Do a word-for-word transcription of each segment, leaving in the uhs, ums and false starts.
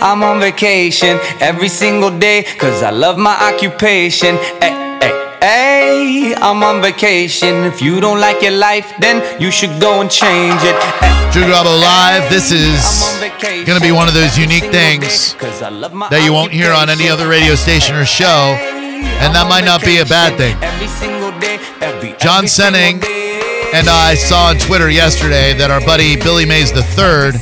I'm on vacation every single day, cause I love my occupation. Ay, ay, ay, I'm on vacation. If you don't like your life, then you should go and change it. Ay, Drew Garabo Live. This is going to be one of those unique things that you won't hear on any other radio station or show, and that might not be a bad thing. John Senning and I saw on Twitter yesterday that our buddy Billy Mays the third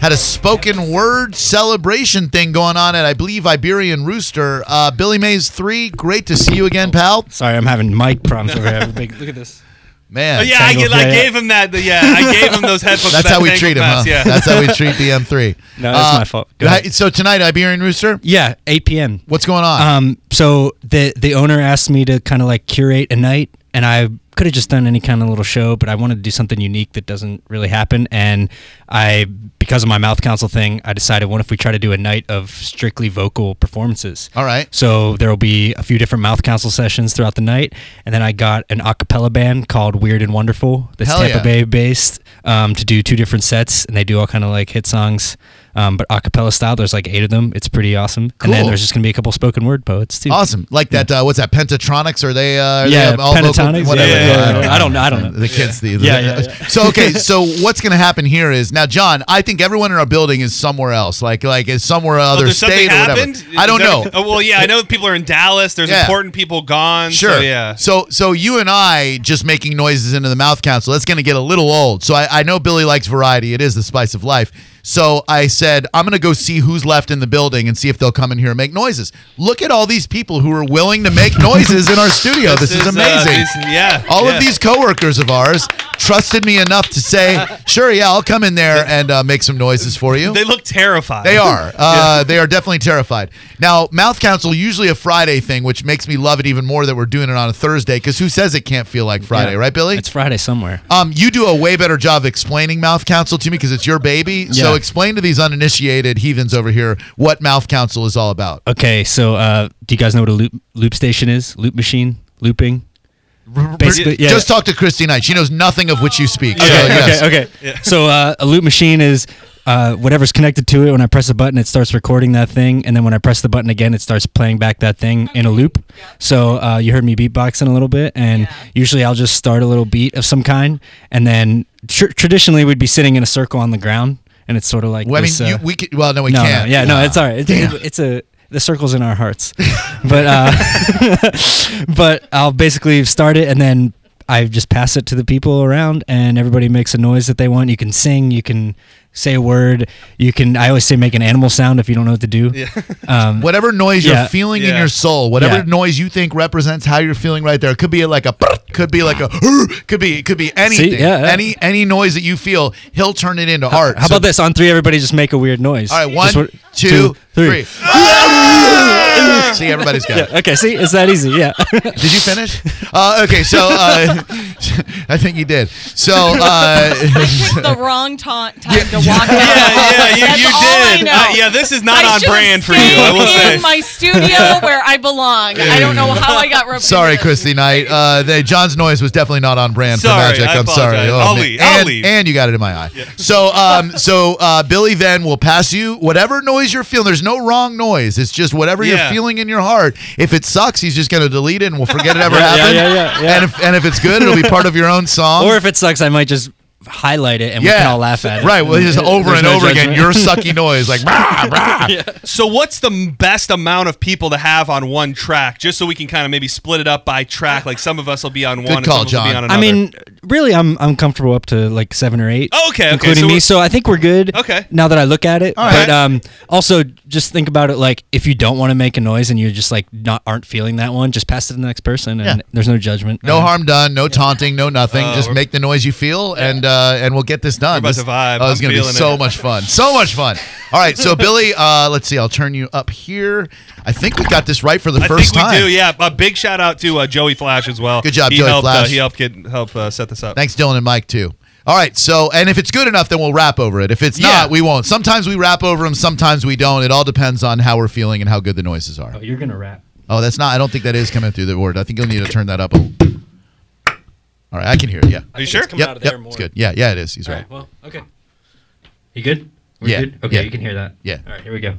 had a spoken word celebration thing going on at, I believe, Iberian Rooster. Uh, Billy Mays three, great to see you again, pal. Sorry, I'm having mic problems over here. Look at this. Man. Oh, yeah, I, get, I gave him that. Yeah, I gave him those headphones. That's that how we treat him, pass, huh? Yeah. That's how we treat the M three. No, that's uh, my fault. I, so tonight, Iberian Rooster? Yeah, eight p.m. What's going on? Um, so the, the owner asked me to kind of like curate a night, and I could have just done any kind of little show, but I wanted to do something unique that doesn't really happen. And I, because of my mouth council thing, I decided, what if we try to do a night of strictly vocal performances? All right. So there will be a few different mouth council sessions throughout the night. And then I got an a cappella band called Weird and Wonderful that's Hell Tampa yeah. Bay based um, to do two different sets. And they do all kind of like hit songs, um, but a cappella style. There's like eight of them. It's pretty awesome. Cool. And then there's just going to be a couple spoken word poets too. Awesome. Like yeah. that, uh, what's that, Pentatronics? Are they, uh, are yeah, they all Pentatonics, vocal? Whatever. Yeah, yeah. Yeah, I, don't, I don't know. I don't know. The kids, yeah. the, the yeah, yeah, yeah. So okay, so what's going to happen here is, now, John, I think everyone in our building is somewhere else, like like is somewhere other oh, state or whatever. Is I don't there, know. Oh, well, yeah, I know people are in Dallas. There's yeah. important people gone. Sure. So, yeah. So so you and I just making noises into the mouth council. That's going to get a little old. So I, I know Billy likes variety. It is the spice of life. So I said, I'm going to go see who's left in the building and see if they'll come in here and make noises. Look at all these people who are willing to make noises in our studio. This, this is, is amazing. Uh, these, yeah, all yeah. of these coworkers of ours trusted me enough to say, sure, yeah, I'll come in there and uh, make some noises for you. They look terrified. They are. Uh, yeah. They are definitely terrified. Now, Mouth Council, usually a Friday thing, which makes me love it even more that we're doing it on a Thursday, because who says it can't feel like Friday, yeah. right, Billy? It's Friday somewhere. Um, you do a way better job explaining Mouth Council to me because it's your baby. Yeah. So So explain to these uninitiated heathens over here what Mouth Council is all about. Okay, so uh, do you guys know what a loop, loop station is? Loop machine? Looping? Basically, yeah. Just talk to Christy Knight. She knows nothing of which you speak. Yeah. So, yes. Okay, okay. Yeah. So uh, a loop machine is uh, whatever's connected to it. When I press a button, it starts recording that thing. And then when I press the button again, it starts playing back that thing in a loop. So uh, you heard me beatboxing a little bit. And yeah. usually I'll just start a little beat of some kind. And then tr- traditionally we'd be sitting in a circle on the ground. And it's sort of like well, this, I mean, you, uh, we could, well, no, we no, can't. No, yeah, no, wow. it's all right. It's, it, it's a the circle's in our hearts, but uh, but I'll basically start it, and then I just pass it to the people around, and everybody makes a noise that they want. You can sing, you can say a word, you can. I always say make an animal sound if you don't know what to do. Yeah. Um, whatever noise yeah, you're feeling yeah. in your soul, whatever yeah. noise you think represents how you're feeling right there. It could be like a. Could be like a, could be, could be anything. See, yeah, yeah. Any, any noise that you feel, he'll turn it into how, art. How so, about this? On three, everybody just make a weird noise. All right, one, just, two, two, three. three. See, everybody's got it. Yeah, okay, see, it's that easy. Yeah. Did you finish? Uh, okay, so uh, I think you did. So uh, I picked the wrong ta- time yeah. to walk out. Yeah, yeah, you, you did. Uh, yeah, this is not I on brand for you. I will say. In my studio where I belong. I don't know how I got replaced. Sorry, Christy Knight. Uh, they. John John's noise was definitely not on brand sorry, for Magic. I I'm apologize. sorry. Oh, I'll leave. I'll and, leave. and you got it in my eye. Yeah. So, um, so uh, Billy then will pass you whatever noise you're feeling. There's no wrong noise. It's just whatever yeah. you're feeling in your heart. If it sucks, he's just going to delete it and we'll forget it ever yeah, happened. Yeah, yeah, yeah. And, if, and if it's good, it'll be part of your own song. Or if it sucks, I might just highlight it and yeah. we can all laugh at it. Right. Well, just over and no over judgment. Again, your sucky noise. Like, brah, brah. Yeah. So what's the best amount of people to have on one track? Just so we can kind of maybe split it up by track. Like some of us will be on one. Good call, and some John. Will be on another. I mean, really, I'm I'm comfortable up to like seven or eight. Oh, okay. okay. Including so me. So I think we're good. Okay. Now that I look at it. All right. But um, also just think about it. Like if you don't want to make a noise and you're just like not aren't feeling that one, just pass it to the next person and yeah. there's no judgment. No uh, harm done. No yeah. taunting. No nothing. Uh, just make the noise you feel yeah. and. Uh, Uh, and we'll get this done. This, vibe. Oh, it's going to be so it. much fun. So much fun. All right. So, Billy, uh, let's see. I'll turn you up here. I think we got this right for the I first time. I think we do, yeah. A big shout out to uh, Joey Flash as well. Good job, he Joey helped, Flash. Uh, he helped, get, helped uh, set this up. Thanks, Dylan and Mike, too. All right, so, and if it's good enough, then we'll rap over it. If it's yeah. not, we won't. Sometimes we rap over them, sometimes we don't. It all depends on how we're feeling and how good the noises are. Oh, you're going to rap. Oh, that's not, I don't think that is coming through the board. I think you'll need to turn that up a All right, I can hear it, yeah. Are you sure? It's coming yep, out of there yep, more. It's good. Yeah, yeah, it is. He's right. All right. Well, okay. You good? We're yeah. Good? Okay, yeah. You can hear that. Yeah. All right, here we go.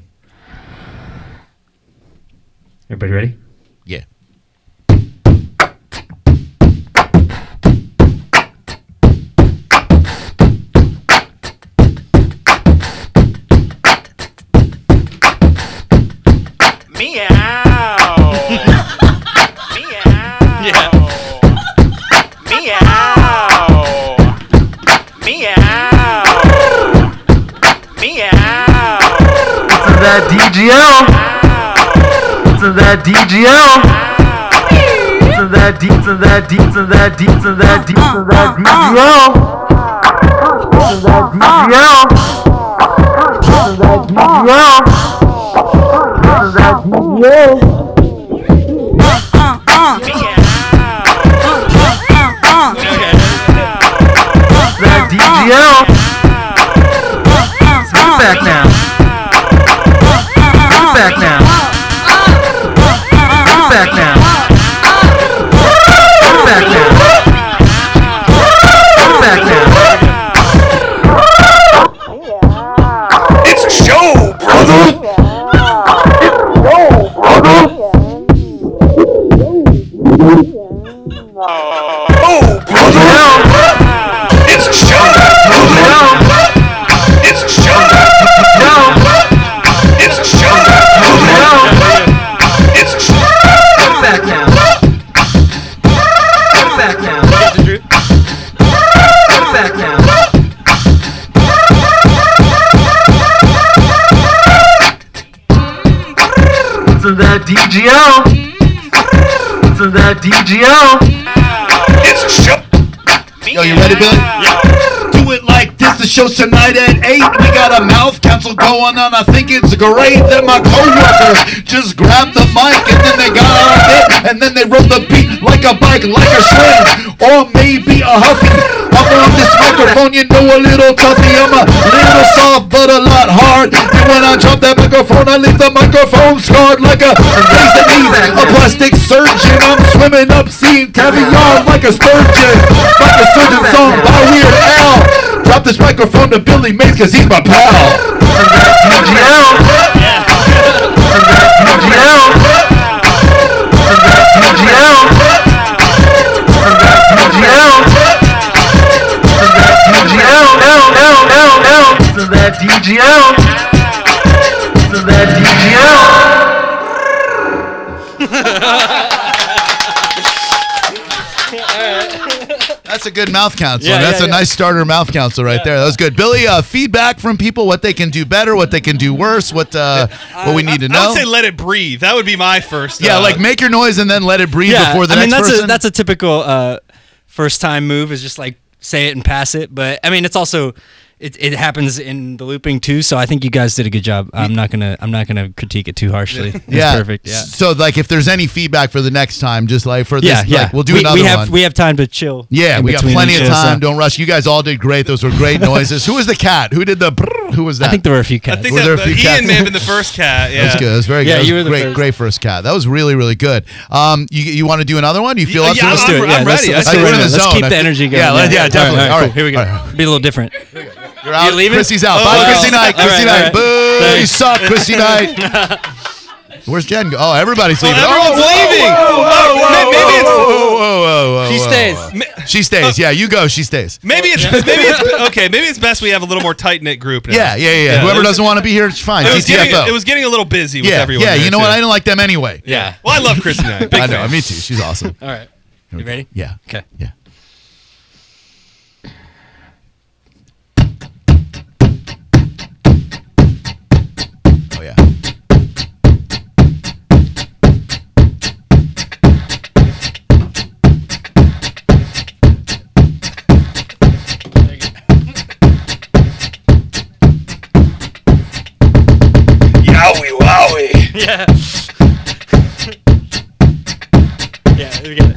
Everybody ready? Yeah. That D G L. To that D G L. To that D. To that D. To that D. To that D. To that D G L. To that D G L. To that D G L. To that D G L. To that D G L. Sit back now. Back now. Get back now. Get back now. Get back now. It's a show, brother. It's a show, brother. Oh, brother. It's a show, brother. It's a show, brother. It's a show. It's a show. Get back now. Get back now. Get back now. To that D G L. To that D G L. It's a show. Yo, you ready, Billy? Yeah. Do it like this. The show's tonight at eight. We got a mouth council going on. I think it's great that my co-workers just grabbed the mic and then they got on it and then they rode the beat like a bike, like a swing, or maybe a huffy. I'm on this microphone, you know, a little toughy. I'm a little soft but a lot hard. And when I drop that microphone, I leave the microphone scarred like a face that needs a plastic surgeon. I'm swimming up, seeing caviar like a sturgeon, like a surgeon song by Weird Al. Drop this microphone to Billy Mays cause he's my pal. To that D G L. To that D G L. To that D G L. To that D G L. To that D G L. L, L, L, L. To that D G L. To that D G L. That's a good mouth council. Yeah, That's yeah, a yeah. nice starter mouth council right yeah. there. That was good. Billy, uh, feedback from people, what they can do better, what they can do worse, what uh, uh, what we need I, to know. I would say let it breathe. That would be my first. Yeah, uh, like make your noise and then let it breathe yeah, before the I next mean, that's person. A, that's a typical uh, first-time move is just like say it and pass it. But, I mean, it's also... It it happens in the looping too, so I think you guys did a good job. I'm not gonna I'm not gonna critique it too harshly. It's yeah. perfect. Yeah. So like, if there's any feedback for the next time, just like for this, yeah, yeah. Like, we'll do we, another we have, one. We have time to chill. Yeah, we got plenty of time. Don't rush. You guys all did great. Those were great noises. Who was the cat? Who did the? Brrr? Who was that? I think there were a few cats. I think were there the, a few Ian cats? may have been the first cat. Yeah, that was good. That was very yeah, good. Yeah, you were the great, first. Great first cat. That was really really good. Um, you you want to do another one? You feel up to it? Let's do it. I'm ready. Let's keep the energy going. Yeah, yeah, definitely. All right, here we go. Be a little different. You're out. You're leaving? Chrissy's out. Oh, Bye, wow. Chrissy Knight. Chrissy right, Knight. Right. Boo! You suck, Chrissy Knight. Where's Jen go? Oh, everybody's leaving. Well, everyone's oh, leaving. Whoa, whoa, whoa, whoa, maybe it's. Whoa, whoa, whoa, she stays. She stays. Yeah, you go. She stays. Maybe it's. Maybe it's. Okay. Maybe it's best we have a little more tight knit group now. Yeah, yeah, yeah. yeah. Whoever doesn't want to be here, it's fine. It was, getting, it was getting a little busy with yeah, everyone. Yeah, you know too. what? I don't like them anyway. Yeah. yeah. Well, I love Chrissy Knight. Big I know. Fan. Me too. She's awesome. All right. You ready? Yeah. Okay. Yeah. Yeah. yeah, we get it.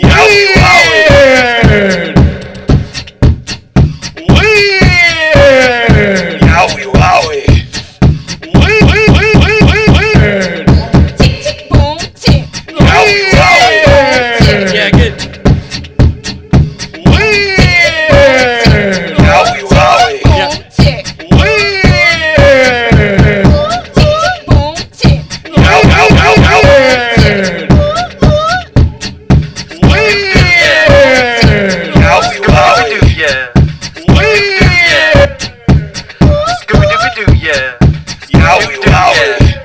Yowie wowie! Weird! Yowie wowie! Weird! Weird! Weird! Tick tick boom tick! Yowie wowie! Yeah, good. Weird! Yowie wowie! Tick tick boom tick! Weird! Yeah. Yowie, yowie. Yeah.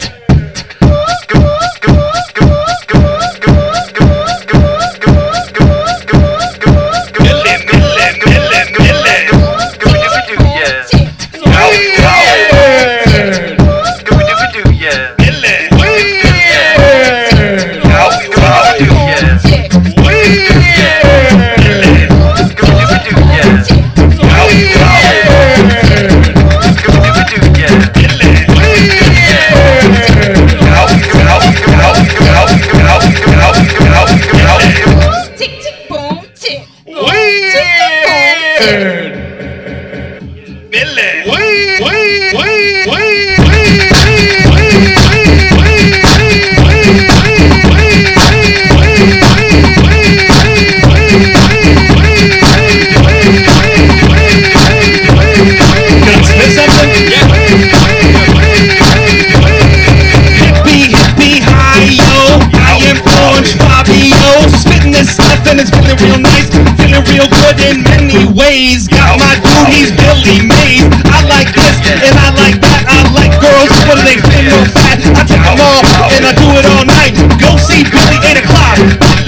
Ways. Got my duties, Billy Mays. I like this and I like that. I like girls when they feel fat. I take them all and I do it all night. Go see Billy eight o'clock.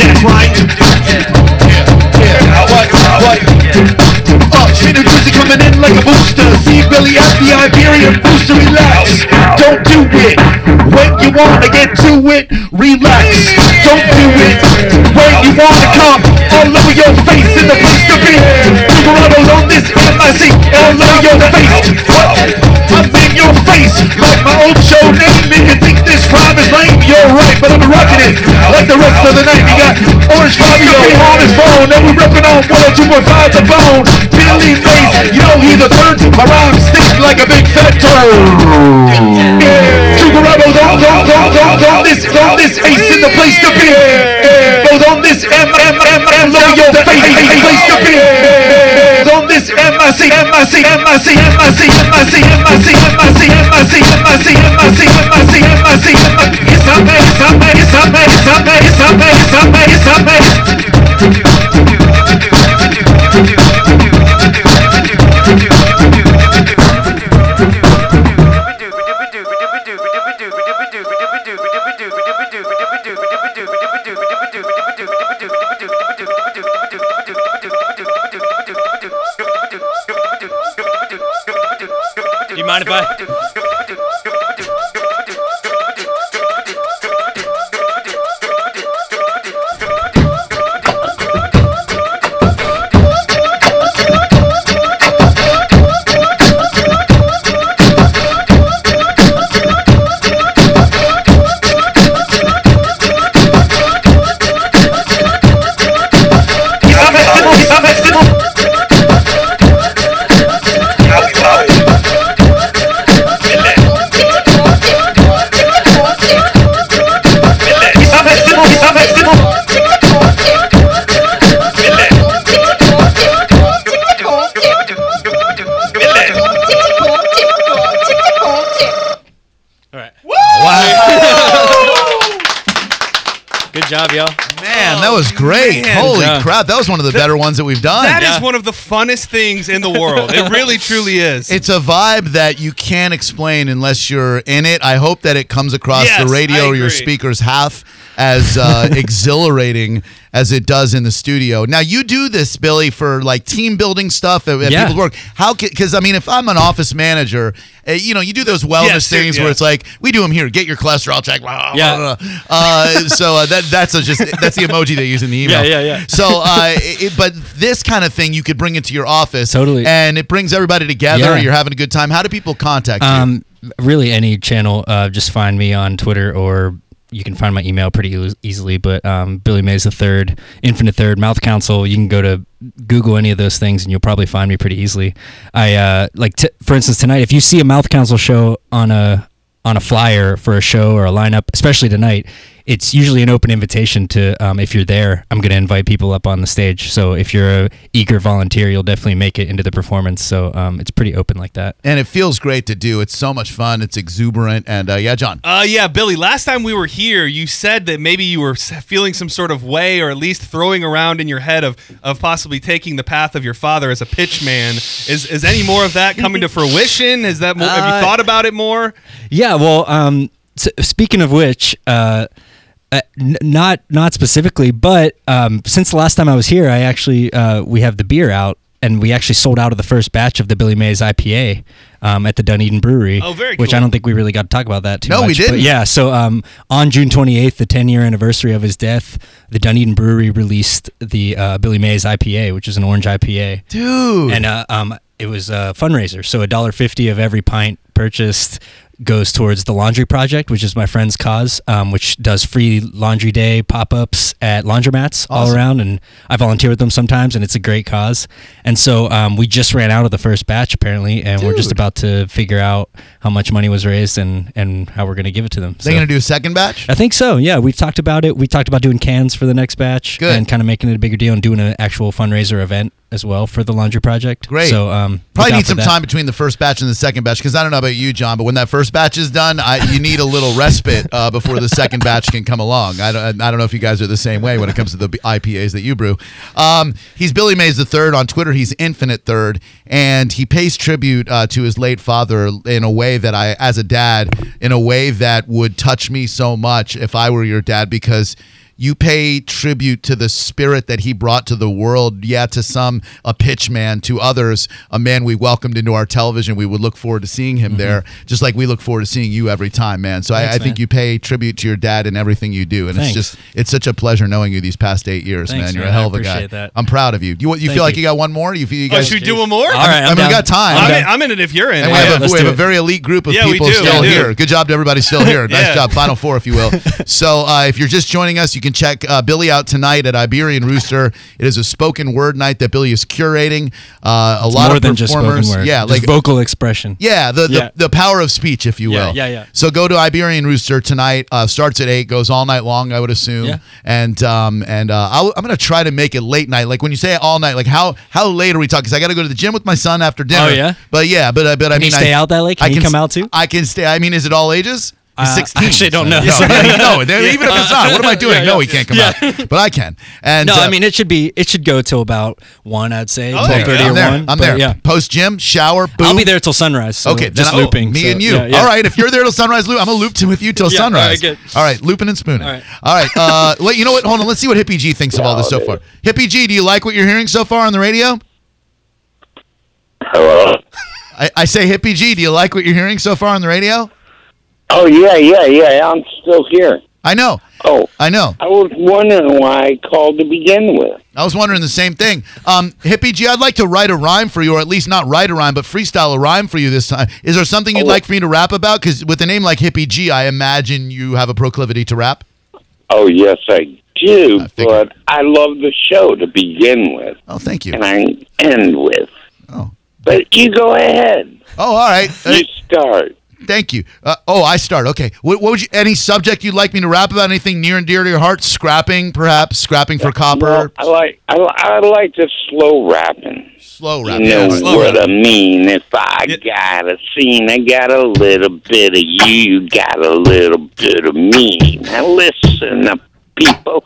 That's right. What? What? Uh, Trader Doozy coming in like a booster. See Billy at the Iberian booster. Relax. Don't do it. When you want to get to it, relax. Don't do it. When you want to come all over your face in the booster beat. Supermodels on this M I C, all over your face. I'm in your face, like my old show name. If you think this rhyme is lame, you're right, but I've been rocking it like the rest of the night. We got Orange Fabio on his phone, and we ripping on one oh two point five the bone. Billy Mays, you know he's a turd. My rhymes stick like a big fat turd. Supermodels on, on, on, on, on this, on this ace in the place to be. Those on this M M M M, all over your face, place to be. This M I C, M I C, M I C, M I C, M I C, M I C, M I C, M I C, M I C, M I C, M I C, M I C, M I C, it's up, it's up, it's up, it's up, it's up, it's up, it's up, mind if I? Job, yo. Man, that was great. Man, Holy uh, crap. That was one of the that, better ones that we've done. That yeah. is one of the funnest things in the world. It really, truly is. It's a vibe that you can't explain unless you're in it. I hope that it comes across yes, the radio or your speakers half as uh, exhilarating as it does in the studio. Now, you do this, Billy, for like team building stuff at, at yeah. people's work. How? Because, I mean, if I'm an office manager, uh, you know, you do those wellness yes, things yeah. where it's like, we do them here. Get your cholesterol check. Blah, yeah. blah, blah. Uh, so uh, that that's a just that's the emoji they use in the email. Yeah, yeah, yeah. So, uh, it, but this kind of thing you could bring into your office, totally, and it brings everybody together. Yeah. You're having a good time. How do people contact um, you? Really, any channel. Uh, just find me on Twitter, or you can find my email pretty e- easily. But um, Billy Mays the Third, Infinite Third, Mouth Council. You can go to Google any of those things, and you'll probably find me pretty easily. I uh, like, t- for instance, tonight, if you see a Mouth Council show on a on a flyer for a show or a lineup, especially tonight. it's usually an open invitation to, um, if you're there, I'm going to invite people up on the stage. So if you're a eager volunteer, you'll definitely make it into the performance. So um, it's pretty open like that. And it feels great to do. It's so much fun. It's exuberant. And uh, yeah, John. Uh, yeah, Billy, last time we were here, you said that maybe you were feeling some sort of way, or at least throwing around in your head of, of possibly taking the path of your father as a pitch man. Is is any more of that coming to fruition? Is that more, uh, have you thought about it more? Yeah, well, um, so speaking of which, uh, uh, n- not not specifically, but um, since the last time I was here, I actually uh, we have the beer out, and we actually sold out of the first batch of the Billy Mays I P A um, at the Dunedin Brewery. Oh, very cool. Which I don't think we really got to talk about that too no, much. No, we didn't. But yeah, so um, on June twenty-eighth, the ten-year anniversary of his death, the Dunedin Brewery released the uh, Billy Mays I P A, which is an orange I P A. Dude! And uh, um, it was a fundraiser, so one dollar fifty of every pint purchased goes towards the Laundry Project, which is my friend's cause, um, which does free laundry day pop-ups at laundromats awesome. all around, and I volunteer with them sometimes, and it's a great cause. And so um, we just ran out of the first batch, apparently, and Dude. we're just about to figure out how much money was raised and, and how we're going to give it to them. So, they're going to do a second batch? I think so, yeah. We've talked about it. We talked about doing cans for the next batch Good. and kind of making it a bigger deal and doing an actual fundraiser event as well for the Laundry Project. Great. So um, probably need some that. time between the first batch and the second batch, because I don't know about you, John, but when that first batch is done, I, you need a little respite uh, before the second batch can come along. I don't, I don't know if you guys are the same way when it comes to the I P As that you brew. Um, he's Billy Mays the Third on Twitter. He's Infinite Third, and he pays tribute uh, to his late father in a way that I, as a dad, in a way that would touch me so much if I were your dad, because you pay tribute to the spirit that he brought to the world. Yeah, to some, a pitch man, to others, a man we welcomed into our television. We would look forward to seeing him mm-hmm. there, just like we look forward to seeing you every time, man. So Thanks, I, I man. think you pay tribute to your dad in everything you do. And Thanks. it's just, it's such a pleasure knowing you these past eight years, Thanks, man. You're man. a hell of a guy. That. I'm proud of you. You, you feel you. like you got one more? You feel you guys, oh, should we do one more? All right, I'm I mean, down. we got time. I'm in, I'm in it if you're in and it. We have, yeah, a, we have a very elite group of yeah, people still yeah, here. Good job to everybody still here. Nice yeah. job. Final four, if you will. So uh, if you're just joining us, you can check uh, Billy out tonight at Iberian Rooster. It is a spoken word night that Billy is curating. Uh, a it's lot more of than performers. Just spoken word. Yeah, like just vocal expression. Yeah, the, yeah. the the power of speech, if you will. Yeah, yeah, yeah. So go to Iberian Rooster tonight. Uh, starts at eight, goes all night long, I would assume. Yeah. And um and uh, I'll, I'm gonna try to make it late night. Like when you say all night, like how how late are we talking? Because I got to go to the gym with my son after dinner. Oh yeah. But yeah, but uh, but can I mean, you stay I, out that late. Can, I can you come out too? I can stay. I mean, is it all ages? He's sixteen. Uh, I actually don't know. No, no, no yeah. even if it's not, what am I doing? Yeah, no, he can't come yeah. out, but I can. And no, uh, I mean it should be. It should go till about one, I'd say. Oh, twelve thirty or there. one. I'm there. Yeah. Post gym, shower. Boom. I'll be there till sunrise. So okay, just looping. Oh, me so, and you. Yeah, yeah. All right, if you're there till sunrise, loop. I'm gonna loop with you till yeah, sunrise. All right, all right, looping and spooning. All right. All right uh, let, you know what? Hold on. Let's see what Hippie G thinks of all this so far. Hippie G, do you like what you're hearing so far on the radio? Hello. I, I say, Hippie G, do you like what you're hearing so far on the radio? Oh, yeah, yeah, yeah, I'm still here. I know. Oh. I know. I was wondering why I called to begin with. I was wondering the same thing. Um, Hippie G, I'd like to write a rhyme for you, or at least not write a rhyme, but freestyle a rhyme for you this time. Is there something you'd oh. like for me to rap about? Because with a name like Hippie G, I imagine you have a proclivity to rap. Oh, yes, I do, I but I love the show to begin with. Oh, thank you. And I end with. Oh. But you go ahead. Oh, all right. You start. Thank you. Uh, oh, I start. Okay. What, what would you? Any subject you'd like me to rap about? Anything near and dear to your heart? Scrapping, perhaps. Scrapping for copper. Well, I like. I, I like the slow rapping. Slow rapping. You know yeah, slow what rapping. I mean? If I yeah. got a scene, I got a little bit of you. You got a little bit of me. Now listen up, people.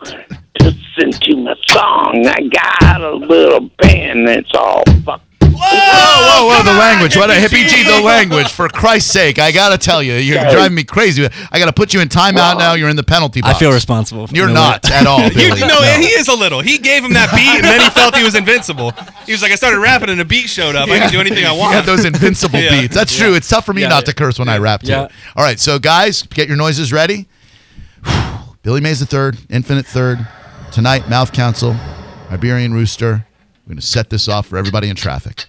Listen to my song. I got a little band that's all fucked. Whoa, whoa, whoa, the language. What a Hippie G, the language. For Christ's sake, I got to tell you, you're driving me crazy. I got to put you in timeout now. You're in the penalty box. I feel responsible. You're not at all, Billy. You, no, no, he is a little. He gave him that beat, and then he felt he was invincible. He was like, I started rapping, and a beat showed up. Yeah. I can do anything I want. You had those invincible yeah. beats. That's yeah. true. It's tough for me yeah, not yeah. to curse when yeah. I rap, too. Yeah. All right, so guys, get your noises ready. Billy Mays the Third, Infinite Third, tonight, Mouth Council, Iberian Rooster. We're going to set this off for everybody in traffic.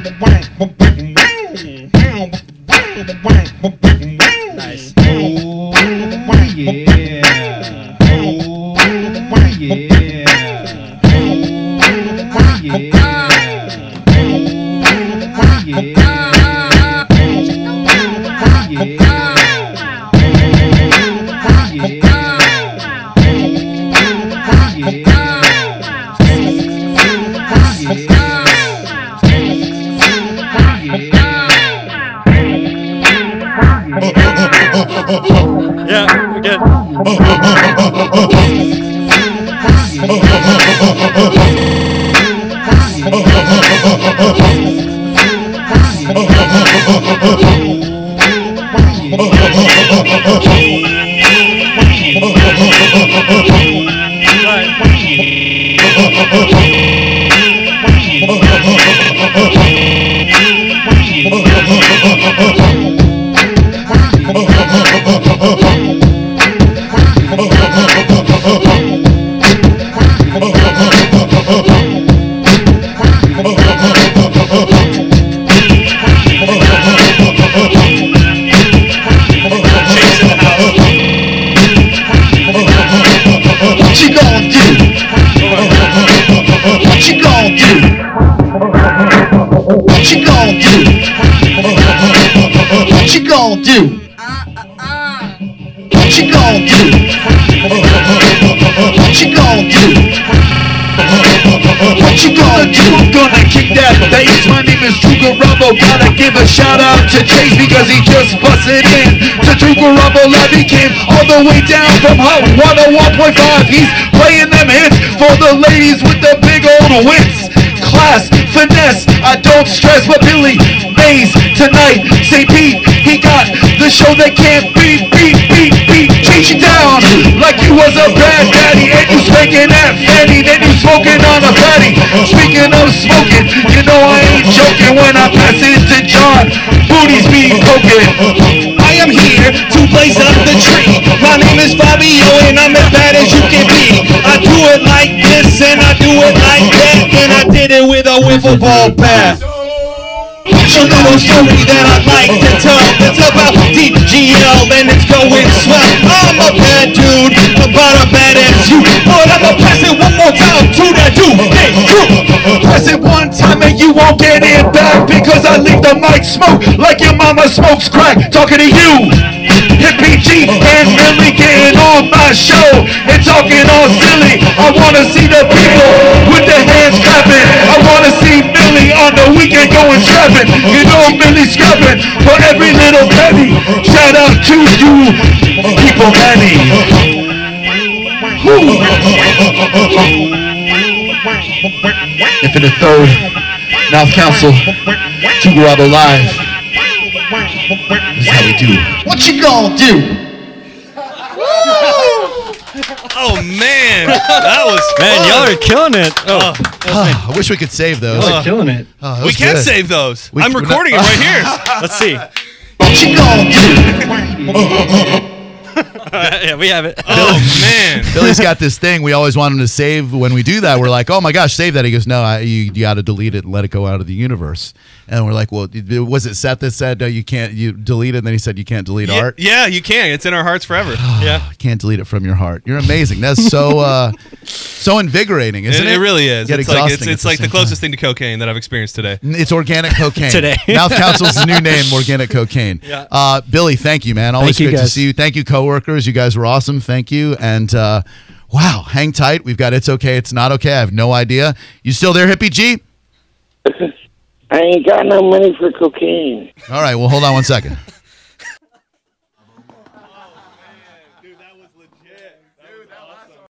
Nice. Oh yeah. Oh yeah. Oh yeah. Oh yeah. Yeah, we good. What you gon' do? What you gon' do? What you gon' do? What you gon' do? I'm gonna kick that bass. My name is Trugarabo. Gotta give a shout out to Chase because he just busted in to Trugarabo Live. He came all the way down from Hot one oh one point five. He's playing them hits for the ladies with the big old wits. Class, finesse, I don't stress. But Billy Mays tonight, Saint Pete, he got the show that can't beat, beat, beat, beat. Chase you down like you was a bad daddy, and you spanking that fanny, then you smoking on a fatty. Speaking of smoking, you know I ain't joking when I pass it to John. Booties be poking. I am here to blaze up the tree. My name is Fabio, and I'm as bad as you can be. I do it like this, and I do it like that, and I did it with a wiffle ball bat. It's a little story that I'd like to tell. It's about Deep G L and it's going swell. I'm a bad dude, about a badass you. But I'ma press it one more time to that dude. Hey, crew. Press it one time and you won't get it back, because I leave the mic smoke like your mama smokes crack. Talking to you, Hippie G, and really getting on my show and talking all silly. I wanna see the people with their hands clapping. I wanna see Millie on the weekend going scrapping. You know I'm really scrapping for every little penny. Shout out to you, people many. Infinite Third, North Council, Trugarabo Live. This is how we do. What you gonna do? Oh man, that was man, y'all are killing it. Oh, I wish we could save those. Y'all are killing it. Oh, we can good. save those. We, I'm recording not, it right here. Let's see. What you gonna do? uh, yeah, we have it. Oh man, Billy's got this thing. We always want him to save when we do that. We're like, oh my gosh, save that. He goes, no, I, you, you got to delete it and let it go out of the universe. And we're like, well, was it Seth that said uh, you can't you delete it? And then he said you can't delete yeah, art. Yeah, you can. It's in our hearts forever. Yeah, can't delete it from your heart. You're amazing. That's so uh, so invigorating, isn't it? It, it really is. It's like, it's, it's the, like the closest time. thing to cocaine that I've experienced today. It's organic cocaine today. Mouth Council's new name, organic cocaine. Yeah. Uh, Billy, thank you, man. Always thank great to see you. Thank you, coworkers. You guys were awesome. Thank you. And uh, wow, hang tight. We've got It's Okay, It's Not Okay. I have no idea. You still there, Hippie G? I ain't got no money for cocaine. All right, well, hold on one second.